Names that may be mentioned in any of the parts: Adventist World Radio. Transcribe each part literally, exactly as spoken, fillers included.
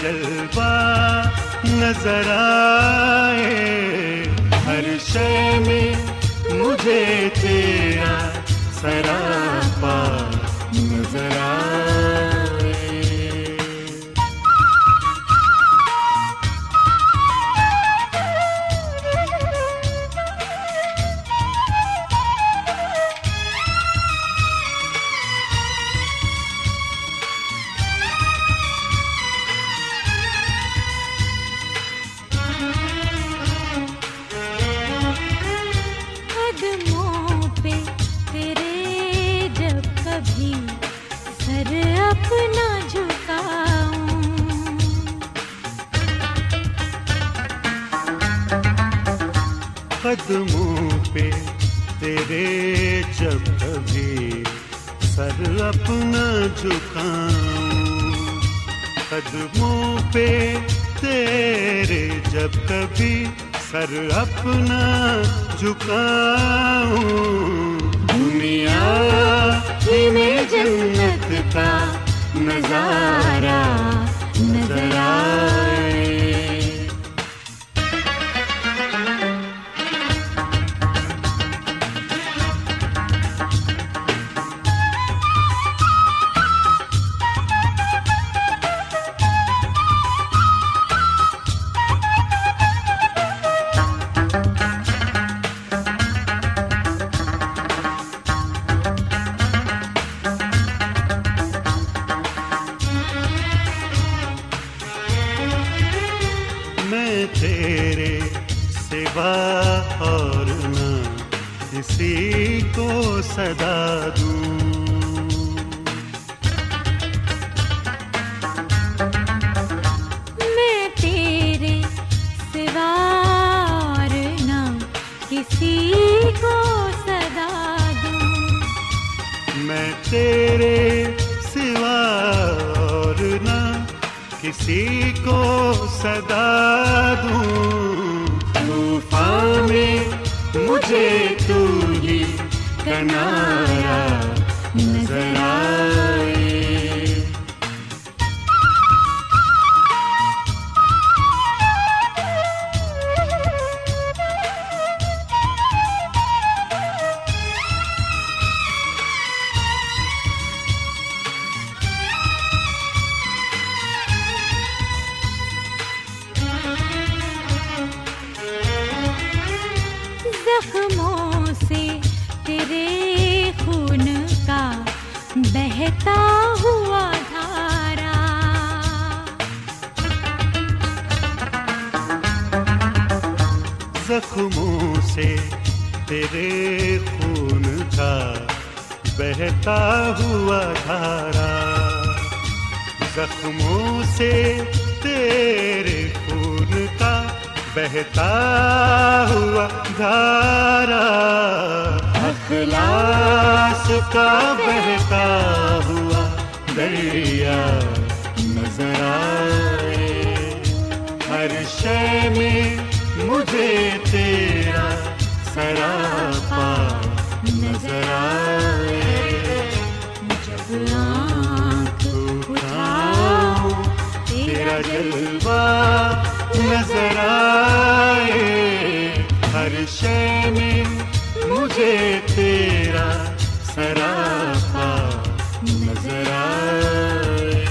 جلوہ نظر آئے، ہر شے میں مجھے تیرا سراپا نظر آئے۔ قدموں پہ تیرے جب کبھی سر اپنا جھکاؤں، قدموں پہ تیرے جب کبھی سر اپنا جھکاؤں، دنیا میں جنت کا نظارہ نظر آئے۔ کسی کو صدا دوں، طوفان میں مجھے تو ہی کنارہ نظر آئے۔ زخموں سے تیرے خون کا بہتا ہوا دھارا، زخموں سے تیرے خون کا بہتا ہوا دھارا، اخلاص کا بہتا ہوا دریا نظر آئے، ہر شے میں مجھے تیرا سراپا نظر آئے، جب آنکھ اٹھاؤں تیرا جلوہ نظر آئے، ہر شے میں مجھے تیرا سراپا نظر آئے۔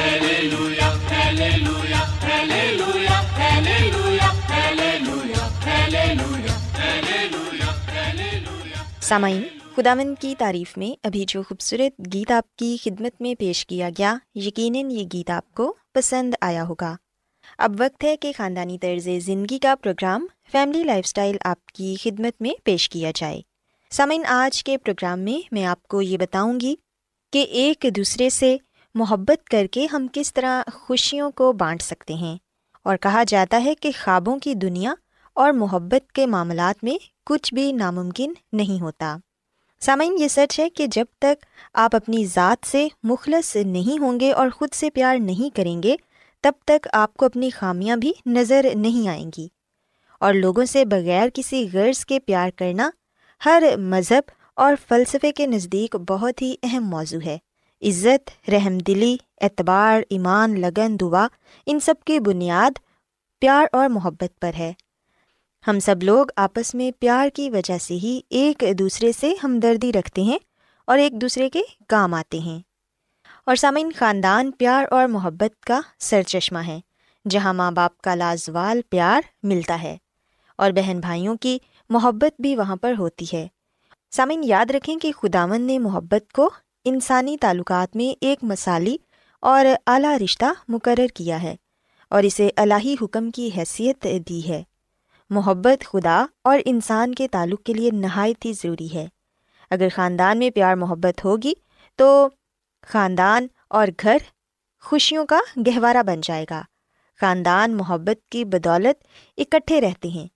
ہیلیلویا ہیلیلویا ہیلیلویا ہیلیلویا ہیلیلویا ہیلیلویا ہیلیلویا ہیلیلویا۔ سامعین، خداوند کی تعریف میں ابھی جو خوبصورت گیت آپ کی خدمت میں پیش کیا گیا، یقیناً یہ گیت آپ کو پسند آیا ہوگا۔ اب وقت ہے کہ خاندانی طرز زندگی کا پروگرام فیملی لائف سٹائل آپ کی خدمت میں پیش کیا جائے۔ سامعین، آج کے پروگرام میں میں آپ کو یہ بتاؤں گی کہ ایک دوسرے سے محبت کر کے ہم کس طرح خوشیوں کو بانٹ سکتے ہیں، اور کہا جاتا ہے کہ خوابوں کی دنیا اور محبت کے معاملات میں کچھ بھی ناممکن نہیں ہوتا۔ سامعین، یہ سچ ہے کہ جب تک آپ اپنی ذات سے مخلص نہیں ہوں گے اور خود سے پیار نہیں کریں گے، تب تک آپ کو اپنی خامیاں بھی نظر نہیں آئیں گی، اور لوگوں سے بغیر کسی غرض کے پیار کرنا ہر مذہب اور فلسفے کے نزدیک بہت ہی اہم موضوع ہے۔ عزت، رحم دلی، اعتبار، ایمان، لگن، دعا، ان سب کی بنیاد پیار اور محبت پر ہے۔ ہم سب لوگ آپس میں پیار کی وجہ سے ہی ایک دوسرے سے ہمدردی رکھتے ہیں اور ایک دوسرے کے کام آتے ہیں۔ اور سامعین، خاندان پیار اور محبت کا سرچشمہ ہے، جہاں ماں باپ کا لازوال پیار ملتا ہے اور بہن بھائیوں کی محبت بھی وہاں پر ہوتی ہے۔ سامعین، یاد رکھیں کہ خداوند نے محبت کو انسانی تعلقات میں ایک مثالی اور اعلیٰ رشتہ مقرر کیا ہے اور اسے الہی حکم کی حیثیت دی ہے۔ محبت خدا اور انسان کے تعلق کے لیے نہایت ہی ضروری ہے۔ اگر خاندان میں پیار محبت ہوگی تو خاندان اور گھر خوشیوں کا گہوارہ بن جائے گا۔ خاندان محبت کی بدولت اکٹھے رہتے ہیں،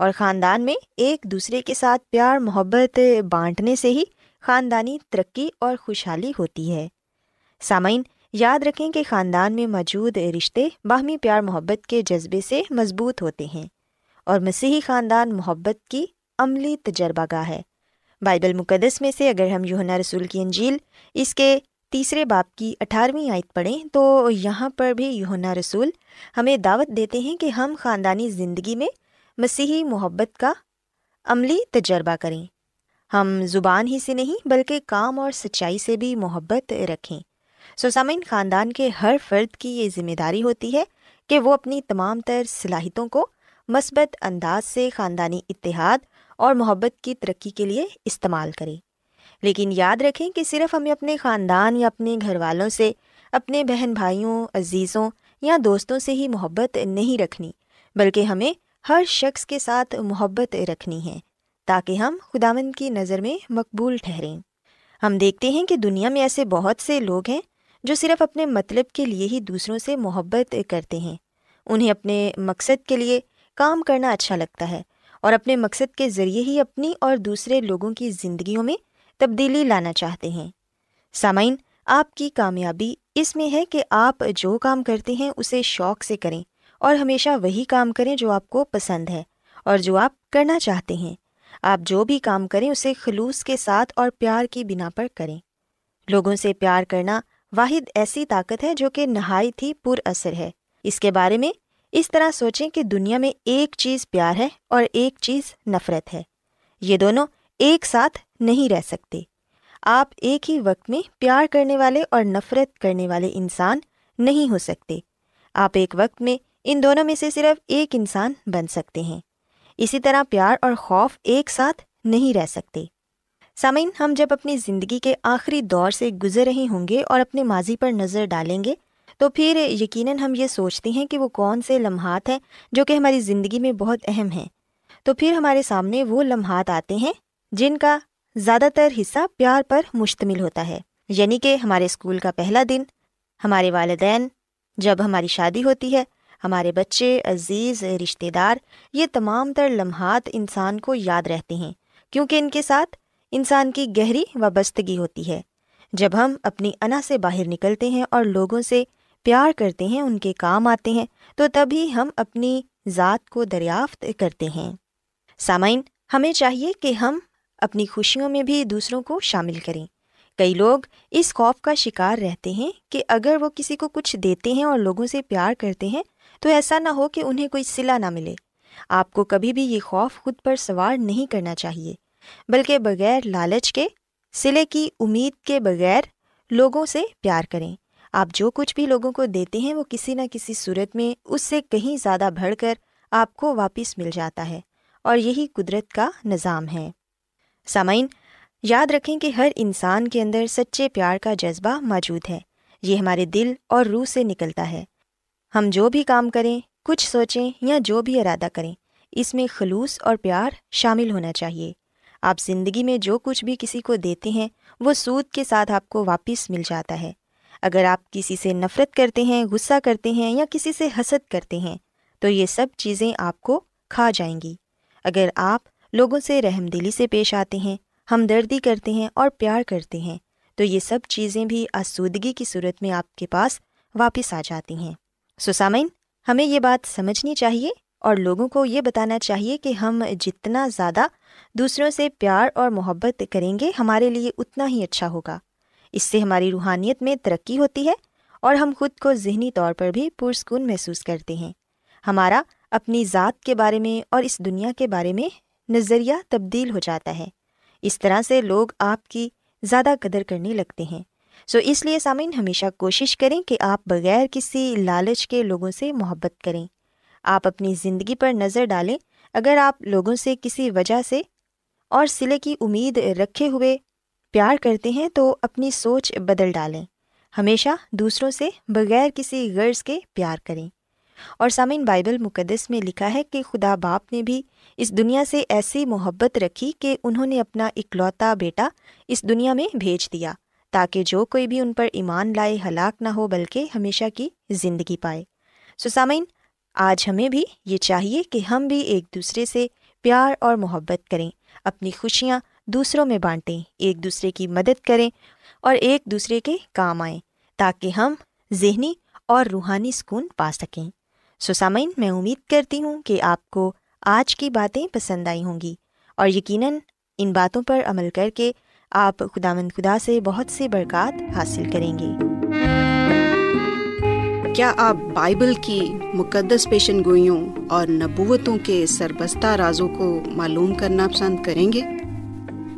اور خاندان میں ایک دوسرے کے ساتھ پیار محبت بانٹنے سے ہی خاندانی ترقی اور خوشحالی ہوتی ہے۔ سامعین، یاد رکھیں کہ خاندان میں موجود رشتے باہمی پیار محبت کے جذبے سے مضبوط ہوتے ہیں، اور مسیحی خاندان محبت کی عملی تجربہ گاہ ہے۔ بائبل مقدس میں سے اگر ہم یوحنا رسول کی انجیل اس کے تیسرے باپ کی اٹھارہویں آیت پڑھیں تو یہاں پر بھی یوحنا رسول ہمیں دعوت دیتے ہیں کہ ہم خاندانی زندگی میں مسیحی محبت کا عملی تجربہ کریں۔ ہم زبان ہی سے نہیں بلکہ کام اور سچائی سے بھی محبت رکھیں۔ سو سامعین، خاندان کے ہر فرد کی یہ ذمہ داری ہوتی ہے کہ وہ اپنی تمام تر صلاحیتوں کو مثبت انداز سے خاندانی اتحاد اور محبت کی ترقی کے لیے استعمال کریں۔ لیکن یاد رکھیں کہ صرف ہمیں اپنے خاندان یا اپنے گھر والوں سے، اپنے بہن بھائیوں، عزیزوں یا دوستوں سے ہی محبت نہیں رکھنی، بلکہ ہمیں ہر شخص کے ساتھ محبت رکھنی ہے تاکہ ہم خداوند کی نظر میں مقبول ٹھہریں۔ ہم دیکھتے ہیں کہ دنیا میں ایسے بہت سے لوگ ہیں جو صرف اپنے مطلب کے لیے ہی دوسروں سے محبت کرتے ہیں۔ انہیں اپنے مقصد کے لیے کام کرنا اچھا لگتا ہے اور اپنے مقصد کے ذریعے ہی اپنی اور دوسرے لوگوں کی زندگیوں میں تبدیلی لانا چاہتے ہیں۔ سامعین، آپ کی کامیابی اس میں ہے کہ آپ جو کام کرتے ہیں اسے شوق سے کریں، اور ہمیشہ وہی کام کریں جو آپ کو پسند ہے اور جو آپ کرنا چاہتے ہیں۔ آپ جو بھی کام کریں اسے خلوص کے ساتھ اور پیار کی بنا پر کریں۔ لوگوں سے پیار کرنا واحد ایسی طاقت ہے جو کہ نہایت ہی پر اثر ہے۔ اس کے بارے میں اس طرح سوچیں کہ دنیا میں ایک چیز پیار ہے اور ایک چیز نفرت ہے۔ یہ دونوں ایک ساتھ نہیں رہ سکتے۔ آپ ایک ہی وقت میں پیار کرنے والے اور نفرت کرنے والے انسان نہیں ہو سکتے۔ آپ ایک وقت میں ان دونوں میں سے صرف ایک انسان بن سکتے ہیں۔ اسی طرح پیار اور خوف ایک ساتھ نہیں رہ سکتے۔ سامعین، ہم جب اپنی زندگی کے آخری دور سے گزر رہے ہوں گے اور اپنے ماضی پر نظر ڈالیں گے تو پھر یقیناً ہم یہ سوچتے ہیں کہ وہ کون سے لمحات ہیں جو کہ ہماری زندگی میں بہت اہم ہیں، تو پھر ہمارے سامنے وہ لمحات آتے ہیں جن کا زیادہ تر حصہ پیار پر مشتمل ہوتا ہے، یعنی کہ ہمارے اسکول کا پہلا دن، ہمارے والدین، جب ہماری شادی ہوتی ہے، ہمارے بچے، عزیز رشتے دار، یہ تمام تر لمحات انسان کو یاد رہتے ہیں کیونکہ ان کے ساتھ انسان کی گہری وابستگی ہوتی ہے۔ جب ہم اپنی انا سے باہر نکلتے ہیں اور لوگوں سے پیار کرتے ہیں، ان کے کام آتے ہیں، تو تبھی ہم اپنی ذات کو دریافت کرتے ہیں۔ سامعین، ہمیں چاہیے کہ ہم اپنی خوشیوں میں بھی دوسروں کو شامل کریں۔ کئی لوگ اس خوف کا شکار رہتے ہیں کہ اگر وہ کسی کو کچھ دیتے ہیں اور لوگوں سے پیار کرتے ہیں تو ایسا نہ ہو کہ انہیں کوئی صلہ نہ ملے۔ آپ کو کبھی بھی یہ خوف خود پر سوار نہیں کرنا چاہیے، بلکہ بغیر لالچ کے، صلے کی امید کے بغیر لوگوں سے پیار کریں۔ آپ جو کچھ بھی لوگوں کو دیتے ہیں وہ کسی نہ کسی صورت میں اس سے کہیں زیادہ بڑھ کر آپ کو واپس مل جاتا ہے، اور یہی قدرت کا نظام ہے۔ سامعین، یاد رکھیں کہ ہر انسان کے اندر سچے پیار کا جذبہ موجود ہے۔ یہ ہمارے دل اور روح سے نکلتا ہے۔ ہم جو بھی کام کریں، کچھ سوچیں یا جو بھی ارادہ کریں، اس میں خلوص اور پیار شامل ہونا چاہیے۔ آپ زندگی میں جو کچھ بھی کسی کو دیتے ہیں وہ سود کے ساتھ آپ کو واپس مل جاتا ہے۔ اگر آپ کسی سے نفرت کرتے ہیں، غصہ کرتے ہیں یا کسی سے حسد کرتے ہیں تو یہ سب چیزیں آپ کو کھا جائیں گی۔ اگر آپ لوگوں سے رحم دلی سے پیش آتے ہیں، ہمدردی کرتے ہیں اور پیار کرتے ہیں تو یہ سب چیزیں بھی آسودگی کی صورت میں آپ کے پاس واپس آ جاتی ہیں۔ سو سامعین، ہمیں یہ بات سمجھنی چاہیے اور لوگوں کو یہ بتانا چاہیے کہ ہم جتنا زیادہ دوسروں سے پیار اور محبت کریں گے ہمارے لیے اتنا ہی اچھا ہوگا۔ اس سے ہماری روحانیت میں ترقی ہوتی ہے اور ہم خود کو ذہنی طور پر بھی پرسکون محسوس کرتے ہیں۔ ہمارا اپنی ذات کے بارے میں اور اس دنیا کے بارے میں نظریہ تبدیل ہو جاتا ہے۔ اس طرح سے لوگ آپ کی زیادہ قدر کرنے لگتے ہیں۔ سو اس لیے سامعین، ہمیشہ کوشش کریں کہ آپ بغیر کسی لالچ کے لوگوں سے محبت کریں۔ آپ اپنی زندگی پر نظر ڈالیں، اگر آپ لوگوں سے کسی وجہ سے اور صلے کی امید رکھے ہوئے پیار کرتے ہیں تو اپنی سوچ بدل ڈالیں۔ ہمیشہ دوسروں سے بغیر کسی غرض کے پیار کریں۔ اور سامعین، بائبل مقدس میں لکھا ہے کہ خدا باپ نے بھی اس دنیا سے ایسی محبت رکھی کہ انہوں نے اپنا اکلوتا بیٹا اس دنیا میں بھیج دیا تاکہ جو کوئی بھی ان پر ایمان لائے ہلاک نہ ہو بلکہ ہمیشہ کی زندگی پائے۔ سو سامعین، آج ہمیں بھی یہ چاہیے کہ ہم بھی ایک دوسرے سے پیار اور محبت کریں، اپنی خوشیاں دوسروں میں بانٹیں، ایک دوسرے کی مدد کریں اور ایک دوسرے کے کام آئیں تاکہ ہم ذہنی اور روحانی سکون پا سکیں۔ سو سامعین، میں امید کرتی ہوں کہ آپ کو آج کی باتیں پسند آئی ہوں گی اور یقیناً ان باتوں پر عمل کر کے آپ خداوند خدا سے بہت سی برکات حاصل کریں گے۔ کیا آپ بائبل کی مقدس پیشن گوئیوں اور نبوتوں کے سربستہ رازوں کو معلوم کرنا پسند کریں گے؟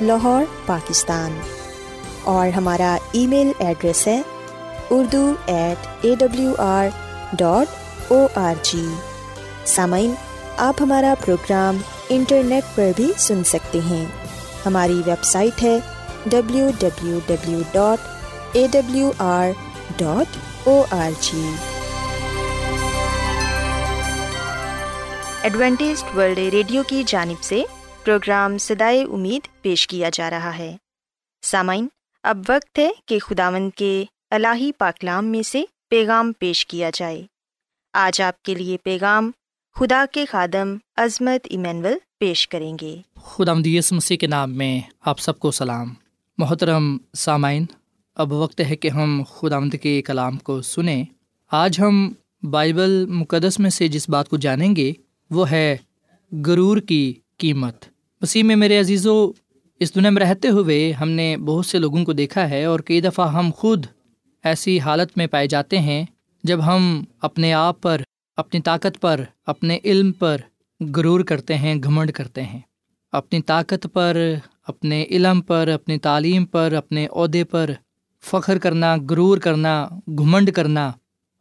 لاہور، پاکستان، اور ہمارا ای میل ایڈریس ہے Urdu at A W R dot O R G. سامعین، آپ ہمارا پروگرام انٹرنیٹ پر بھی سن سکتے ہیں۔ ہماری ویب سائٹ ہے W W W dot A W R dot O R G. Adventist World Radio کی جانب سے پروگرام صدائے امید پیش کیا جا رہا ہے۔ سامعین، اب وقت ہے کہ خداوند کے الہی پاکلام میں سے پیغام پیش کیا جائے۔ آج آپ کے لیے پیغام خدا کے خادم عظمت ایمینول پیش کریں گے۔ خداوند یسوع مسیح کے نام میں آپ سب کو سلام۔ محترم سامعین، اب وقت ہے کہ ہم خداوند کے کلام کو سنیں۔ آج ہم بائبل مقدس میں سے جس بات کو جانیں گے وہ ہے غرور کی قیمت۔ مسیح میں میرے عزیزو، اس دنیا میں رہتے ہوئے ہم نے بہت سے لوگوں کو دیکھا ہے، اور کئی دفعہ ہم خود ایسی حالت میں پائے جاتے ہیں جب ہم اپنے آپ پر، اپنی طاقت پر، اپنے علم پر غرور کرتے ہیں، گھمنڈ کرتے ہیں۔ اپنی طاقت پر، اپنے علم پر، اپنی تعلیم پر، اپنے عہدے پر فخر کرنا، غرور کرنا، گھمنڈ کرنا،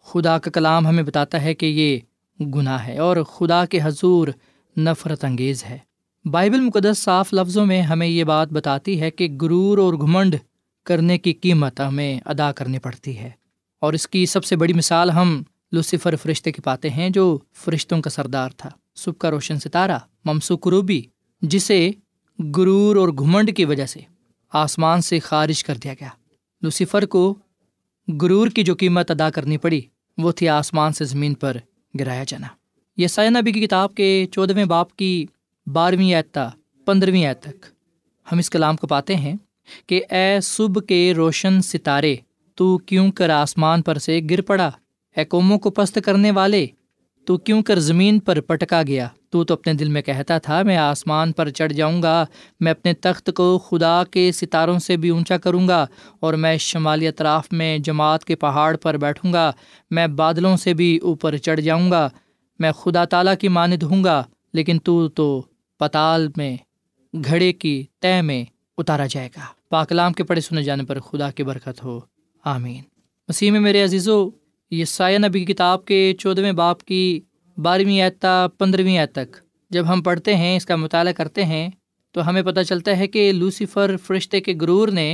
خدا کا کلام ہمیں بتاتا ہے کہ یہ گناہ ہے اور خدا کے حضور نفرت انگیز ہے۔ بائبل مقدس صاف لفظوں میں ہمیں یہ بات بتاتی ہے کہ غرور اور گھمنڈ کرنے کی قیمت ہمیں ادا کرنی پڑتی ہے، اور اس کی سب سے بڑی مثال ہم لوسیفر فرشتے کی پاتے ہیں، جو فرشتوں کا سردار تھا، صبح کا روشن ستارہ، ممسوک کروبی، جسے غرور اور گھمنڈ کی وجہ سے آسمان سے خارج کر دیا گیا۔ لوسیفر کو غرور کی جو قیمت ادا کرنی پڑی وہ تھی آسمان سے زمین پر گرایا جانا۔ یسعیاہ نبی کی کتاب کے چودھویں باب کی بارہویں آیت تا پندرہویں آیت تک ہم اس کلام کو پاتے ہیں کہ اے صبح کے روشن ستارے، تو کیوں کر آسمان پر سے گر پڑا؟ اے قوموں کو پست کرنے والے، تو کیوں کر زمین پر پٹکا گیا؟ تو تو اپنے دل میں کہتا تھا، میں آسمان پر چڑھ جاؤں گا، میں اپنے تخت کو خدا کے ستاروں سے بھی اونچا کروں گا، اور میں شمالی اطراف میں جماعت کے پہاڑ پر بیٹھوں گا، میں بادلوں سے بھی اوپر چڑھ جاؤں گا، میں خدا تعالیٰ کی مانند ہوں گا۔ لیکن تو تو پتال میں، گھڑے کی تہ میں اتارا جائے گا۔ پاکلام کے پڑھے سنے جانے پر خدا کی برکت ہو، آمین۔ مسیح میں میرے عزیزو، یسعیاہ نبی کی کتاب کے چودھویں باب کی بارہویں آیت تا پندرہویں آیت تک جب ہم پڑھتے ہیں، اس کا مطالعہ کرتے ہیں، تو ہمیں پتہ چلتا ہے کہ لوسیفر فرشتے کے غرور نے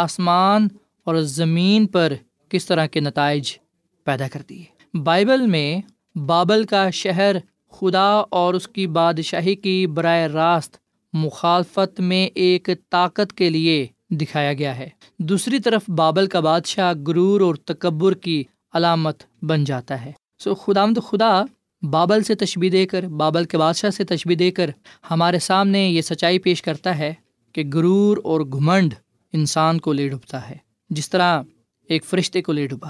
آسمان اور زمین پر کس طرح کے نتائج پیدا کر دیے۔ بائبل میں بابل کا شہر خدا اور اس کی بادشاہی کی براہ راست مخالفت میں ایک طاقت کے لیے دکھایا گیا ہے۔ دوسری طرف بابل کا بادشاہ غرور اور تکبر کی علامت بن جاتا ہے۔ سو خداوند خدا بابل سے تشبیہ دے کر، بابل کے بادشاہ سے تشبیہ دے کر ہمارے سامنے یہ سچائی پیش کرتا ہے کہ غرور اور گھمنڈ انسان کو لے ڈوبتا ہے، جس طرح ایک فرشتے کو لے ڈوبا۔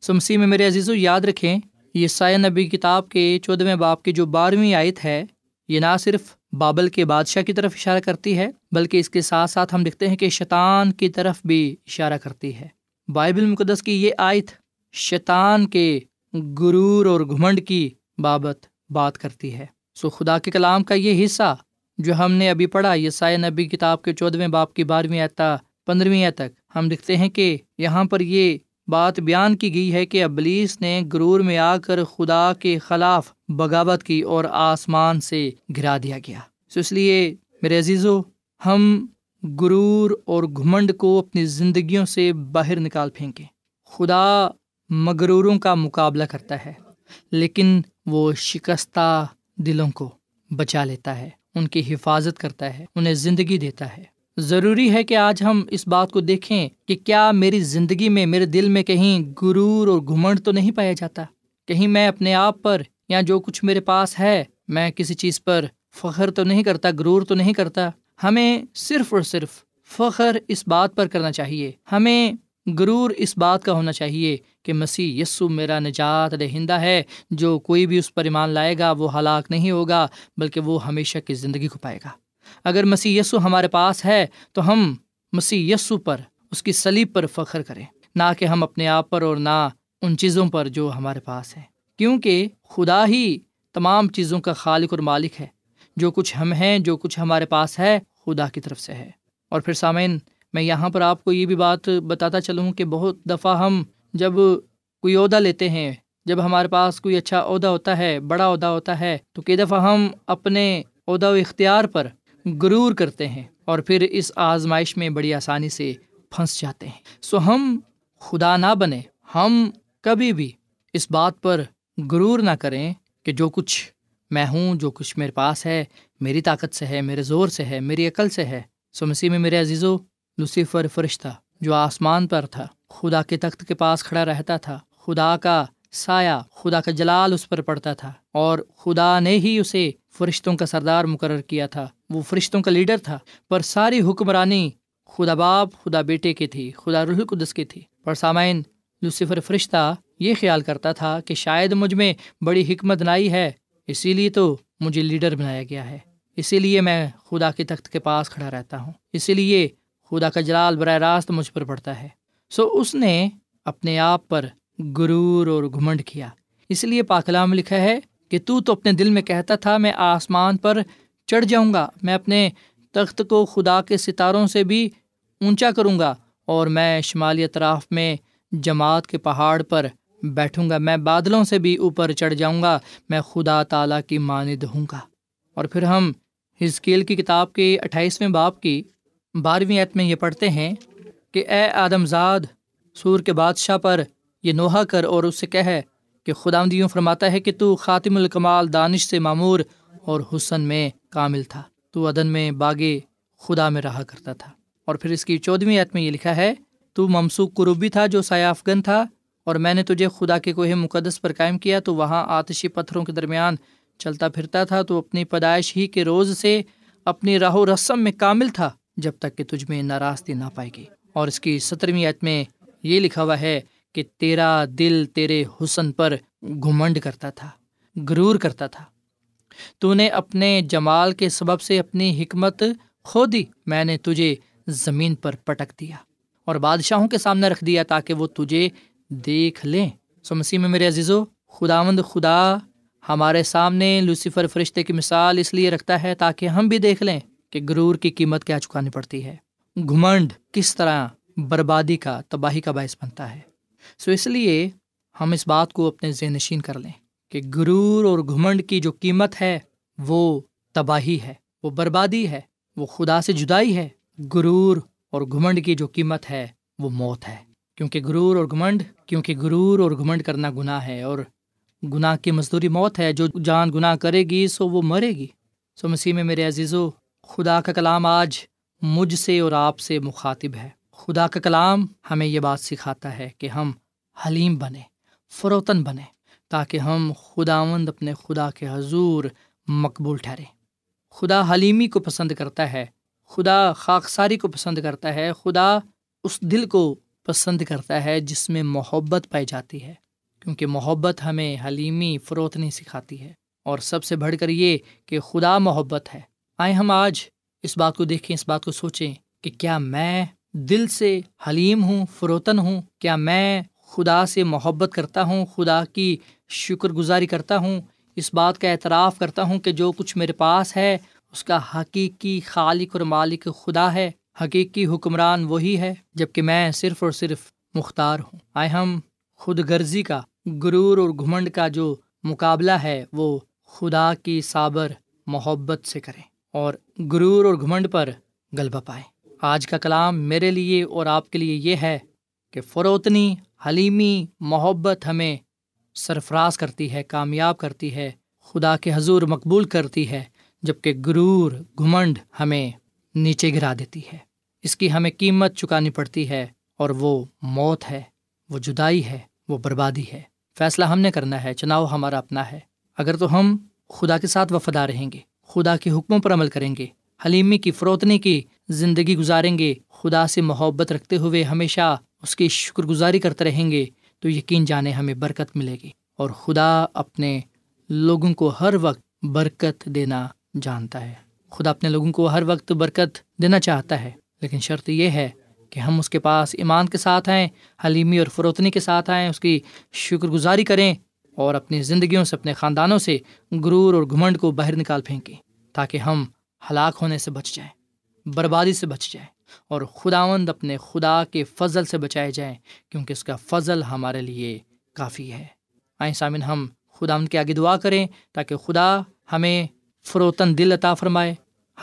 سو مسیح میں میرے عزیزو، یاد رکھیں، یسعیاہ نبی کتاب کے چودھویں باب کی جو بارہویں آیت ہے، یہ نہ صرف بابل کے بادشاہ کی طرف اشارہ کرتی ہے، بلکہ اس کے ساتھ ساتھ ہم دیکھتے ہیں کہ شیطان کی طرف بھی اشارہ کرتی ہے۔ بائبل مقدس کی یہ آیت شیطان کے غرور اور گھمنڈ کی بابت بات کرتی ہے۔ سو خدا کے کلام کا یہ حصہ جو ہم نے ابھی پڑھا، یسعیاہ نبی کتاب کے چودھویں باب کی بارہویں آیت تا پندرہویں آیت تک، ہم دیکھتے ہیں کہ یہاں پر یہ بات بیان کی گئی ہے کہ ابلیس نے غرور میں آ کر خدا کے خلاف بغاوت کی اور آسمان سے گرا دیا گیا۔ سو اس لیے میرے عزیزو، ہم غرور اور گھمنڈ کو اپنی زندگیوں سے باہر نکال پھینکیں۔ خدا مغروروں کا مقابلہ کرتا ہے، لیکن وہ شکستہ دلوں کو بچا لیتا ہے، ان کی حفاظت کرتا ہے، انہیں زندگی دیتا ہے۔ ضروری ہے کہ آج ہم اس بات کو دیکھیں کہ کیا میری زندگی میں، میرے دل میں کہیں غرور اور گھمنڈ تو نہیں پایا جاتا، کہیں میں اپنے آپ پر یا جو کچھ میرے پاس ہے، میں کسی چیز پر فخر تو نہیں کرتا، غرور تو نہیں کرتا۔ ہمیں صرف اور صرف فخر اس بات پر کرنا چاہیے، ہمیں غرور اس بات کا ہونا چاہیے کہ مسیح یسوع میرا نجات دہندہ ہے، جو کوئی بھی اس پر ایمان لائے گا وہ ہلاک نہیں ہوگا بلکہ وہ ہمیشہ کی زندگی کو پائے گا۔ اگر مسیح یسوع ہمارے پاس ہے تو ہم مسیح یسوع پر، اس کی صلیب پر فخر کریں، نہ کہ ہم اپنے آپ پر اور نہ ان چیزوں پر جو ہمارے پاس ہیں، کیونکہ خدا ہی تمام چیزوں کا خالق اور مالک ہے۔ جو کچھ ہم ہیں، جو کچھ ہمارے پاس ہے، خدا کی طرف سے ہے۔ اور پھر سامعین، میں یہاں پر آپ کو یہ بھی بات بتاتا چلوں کہ بہت دفعہ ہم جب کوئی عہدہ لیتے ہیں، جب ہمارے پاس کوئی اچھا عہدہ ہوتا ہے، بڑا عہدہ ہوتا ہے، تو کئی دفعہ ہم اپنے عہدہ و اختیار پر غرور کرتے ہیں، اور پھر اس آزمائش میں بڑی آسانی سے پھنس جاتے ہیں۔ سو ہم خدا نہ بنیں، ہم کبھی بھی اس بات پر غرور نہ کریں کہ جو کچھ میں ہوں، جو کچھ میرے پاس ہے، میری طاقت سے ہے، میرے زور سے ہے، میری عقل سے ہے۔ سو مسیح میں میرے عزیزو، لوسیفر فرشتہ جو آسمان پر تھا، خدا کے تخت کے پاس کھڑا رہتا تھا، خدا کا سایہ، خدا کا جلال اس پر پڑتا تھا، اور خدا نے ہی اسے فرشتوں کا سردار مقرر کیا تھا۔ وہ فرشتوں کا لیڈر تھا، پر ساری حکمرانی خدا باپ، خدا بیٹے کی تھی، خدا روح القدس کی تھی۔ پر سامعین، لوسیفر فرشتہ یہ خیال کرتا تھا کہ شاید مجھ میں بڑی حکمت نائی ہے، اسی لیے تو مجھے لیڈر بنایا گیا ہے، اسی لیے میں خدا کے تخت کے پاس کھڑا رہتا ہوں، اسی لیے خدا کا جلال براہ راست مجھ پر پڑتا ہے۔ سو اس نے اپنے آپ پر غرور اور گھمنڈ کیا۔ اس لیے پاک کلام لکھا ہے کہ تو تو اپنے دل میں کہتا تھا میں آسمان پر چڑھ جاؤں گا، میں اپنے تخت کو خدا کے ستاروں سے بھی اونچا کروں گا، اور میں شمالی اطراف میں جماعت کے پہاڑ پر بیٹھوں گا، میں بادلوں سے بھی اوپر چڑھ جاؤں گا، میں خدا تعالیٰ کی مانند ہوں گا۔ اور پھر ہم حزقیل کی کتاب کے اٹھائیسویں باب کی بارہویں آیت میں یہ پڑھتے ہیں کہ اے آدم زاد، سور کے بادشاہ پر یہ نوحہ کر اور اس سے کہے کہ خداوند یوں فرماتا ہے کہ تو خاتم الکمال، دانش سے معمور اور حسن میں کامل تھا، تو عدن میں باغے خدا میں رہا کرتا تھا۔ اور پھر اس کی چودھویں آیت میں یہ لکھا ہے تو ممسوک کروبی تھا جو سایہ افگن تھا، اور میں نے تجھے خدا کے کوہ مقدس پر قائم کیا، تو وہاں آتشی پتھروں کے درمیان چلتا پھرتا تھا، تو اپنی پیدائش ہی کے روز سے اپنی راہ و رسم میں کامل تھا، جب تک کہ تجھ میں ناراستی نہ پائے گی۔ اور اس کی سترویں آیت میں یہ لکھا ہوا ہے کہ تیرا دل تیرے حسن پر گھمنڈ کرتا تھا، غرور کرتا تھا، تو نے اپنے جمال کے سبب سے اپنی حکمت کھو دی، میں نے تجھے زمین پر پٹک دیا اور بادشاہوں کے سامنے رکھ دیا تاکہ وہ تجھے دیکھ لیں۔ سو مسیح میں میرے عزیزو، خداوند خدا ہمارے سامنے لوسیفر فرشتے کی مثال اس لیے رکھتا ہے تاکہ ہم بھی دیکھ لیں کہ غرور کی قیمت کیا چکانی پڑتی ہے، گھمنڈ کس طرح بربادی کا، تباہی کا باعث بنتا ہے۔ سو اس لیے ہم اس بات کو اپنے ذہن نشین کر لیں کہ غرور اور گھمنڈ کی جو قیمت ہے وہ تباہی ہے، وہ بربادی ہے، وہ خدا سے جدائی ہے۔ غرور اور گھمنڈ کی جو قیمت ہے وہ موت ہے، کیونکہ غرور اور گھمنڈ کیونکہ غرور اور گھمنڈ کرنا گناہ ہے، اور گناہ کی مزدوری موت ہے، جو جان گناہ کرے گی سو وہ مرے گی۔ سو مسیح میں میرے عزیزو، خدا کا کلام آج مجھ سے اور آپ سے مخاطب ہے۔ خدا کا کلام ہمیں یہ بات سکھاتا ہے کہ ہم حلیم بنیں، فروتن بنیں، تاکہ ہم خداوند اپنے خدا کے حضور مقبول ٹھہریں۔ خدا حلیمی کو پسند کرتا ہے، خدا خاکساری کو پسند کرتا ہے، خدا اس دل کو پسند کرتا ہے جس میں محبت پائی جاتی ہے، کیونکہ محبت ہمیں حلیمی، فروتنی سکھاتی ہے، اور سب سے بڑھ کر یہ کہ خدا محبت ہے۔ آئے ہم آج اس بات کو دیکھیں، اس بات کو سوچیں کہ کیا میں دل سے حلیم ہوں، فروتن ہوں؟ کیا میں خدا سے محبت کرتا ہوں، خدا کی شکر گزاری کرتا ہوں، اس بات کا اعتراف کرتا ہوں کہ جو کچھ میرے پاس ہے اس کا حقیقی خالق اور مالک خدا ہے، حقیقی حکمران وہی ہے، جبکہ میں صرف اور صرف مختار ہوں۔ آئے ہم خود غرضی کا، غرور اور گھمنڈ کا جو مقابلہ ہے وہ خدا کی صابر محبت سے کریں اور غرور اور گھمنڈ پر غلبہ پائیں۔ آج کا کلام میرے لیے اور آپ کے لیے یہ ہے کہ فروتنی، حلیمی، محبت ہمیں سرفراز کرتی ہے، کامیاب کرتی ہے، خدا کے حضور مقبول کرتی ہے، جبکہ غرور، گھمنڈ ہمیں نیچے گرا دیتی ہے۔ اس کی ہمیں قیمت چکانی پڑتی ہے، اور وہ موت ہے، وہ جدائی ہے، وہ بربادی ہے۔ فیصلہ ہم نے کرنا ہے، چناؤ ہمارا اپنا ہے۔ اگر تو ہم خدا کے ساتھ وفادار رہیں گے، خدا کے حکموں پر عمل کریں گے، حلیمی کی، فروتنی کی زندگی گزاریں گے، خدا سے محبت رکھتے ہوئے ہمیشہ اس کی شکر گزاری کرتے رہیں گے، تو یقین جانے ہمیں برکت ملے گی، اور خدا اپنے لوگوں کو ہر وقت برکت دینا جانتا ہے۔ خدا اپنے لوگوں کو ہر وقت برکت دینا چاہتا ہے، لیکن شرط یہ ہے کہ ہم اس کے پاس ایمان کے ساتھ آئیں، حلیمی اور فروتنی کے ساتھ آئیں، اس کی شکر گزاری کریں، اور اپنی زندگیوں سے، اپنے خاندانوں سے غرور اور گھمنڈ کو باہر نکال پھینکیں، تاکہ ہم ہلاک ہونے سے بچ جائیں، بربادی سے بچ جائیں، اور خداوند اپنے خدا کے فضل سے بچائے جائیں، کیونکہ اس کا فضل ہمارے لیے کافی ہے۔ آئیں سامن، ہم خداوند کے آگے دعا کریں تاکہ خدا ہمیں فروتن دل عطا فرمائے،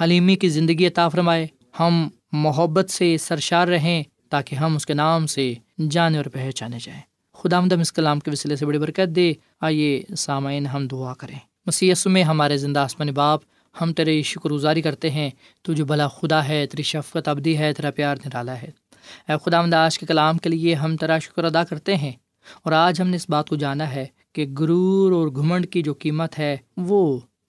حلیمی کی زندگی عطا فرمائے، ہم محبت سے سرشار رہیں تاکہ ہم اس کے نام سے جانے اور پہچانے جائیں۔ خداوند ہم اس کلام کے وسیلے سے بڑی برکت دے۔ آئیے سامعین، ہم دعا کریں۔ مسیح یسوع میں ہمارے زندہ آسمانی باپ، ہم تیرے شکر گزاری کرتے ہیں، تو جو بھلا خدا ہے، تیری شفقت ابدی ہے، تیرا پیار نرالا ہے۔ اے خداوند، آج کے کلام کے لیے ہم تیرا شکر ادا کرتے ہیں۔ اور آج ہم نے اس بات کو جانا ہے کہ غرور اور گھمنڈ کی جو قیمت ہے وہ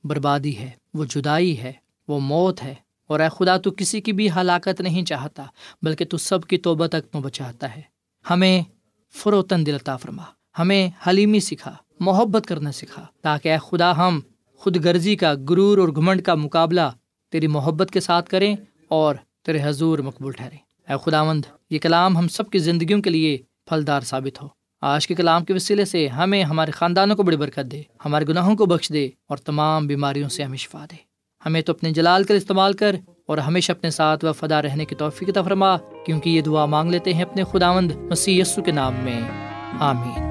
بربادی ہے، وہ جدائی ہے، وہ موت ہے، اور اے خدا تو کسی کی بھی ہلاکت نہیں چاہتا بلکہ تو سب کی توبہ تک پہنچاتا ہے۔ ہمیں فروتن دل عطا فرما، ہمیں حلیمی سکھا، محبت کرنا سکھا، تاکہ اے خدا ہم خود غرضی کا، غرور اور گھمنڈ کا مقابلہ تیری محبت کے ساتھ کریں اور تیرے حضور مقبول ٹھہریں۔ اے خداوند یہ کلام ہم سب کی زندگیوں کے لیے پھلدار ثابت ہو۔ آج کے کلام کے وسیلے سے ہمیں، ہمارے خاندانوں کو بڑی برکت دے، ہمارے گناہوں کو بخش دے اور تمام بیماریوں سے ہمیں شفا دے۔ ہمیں تو اپنے جلال کا استعمال کر اور ہمیشہ اپنے ساتھ وفادہ رہنے کی توفیق عطا فرما، کیونکہ یہ دعا مانگ لیتے ہیں اپنے خداوند مسیح یسوع کے نام میں، آمین۔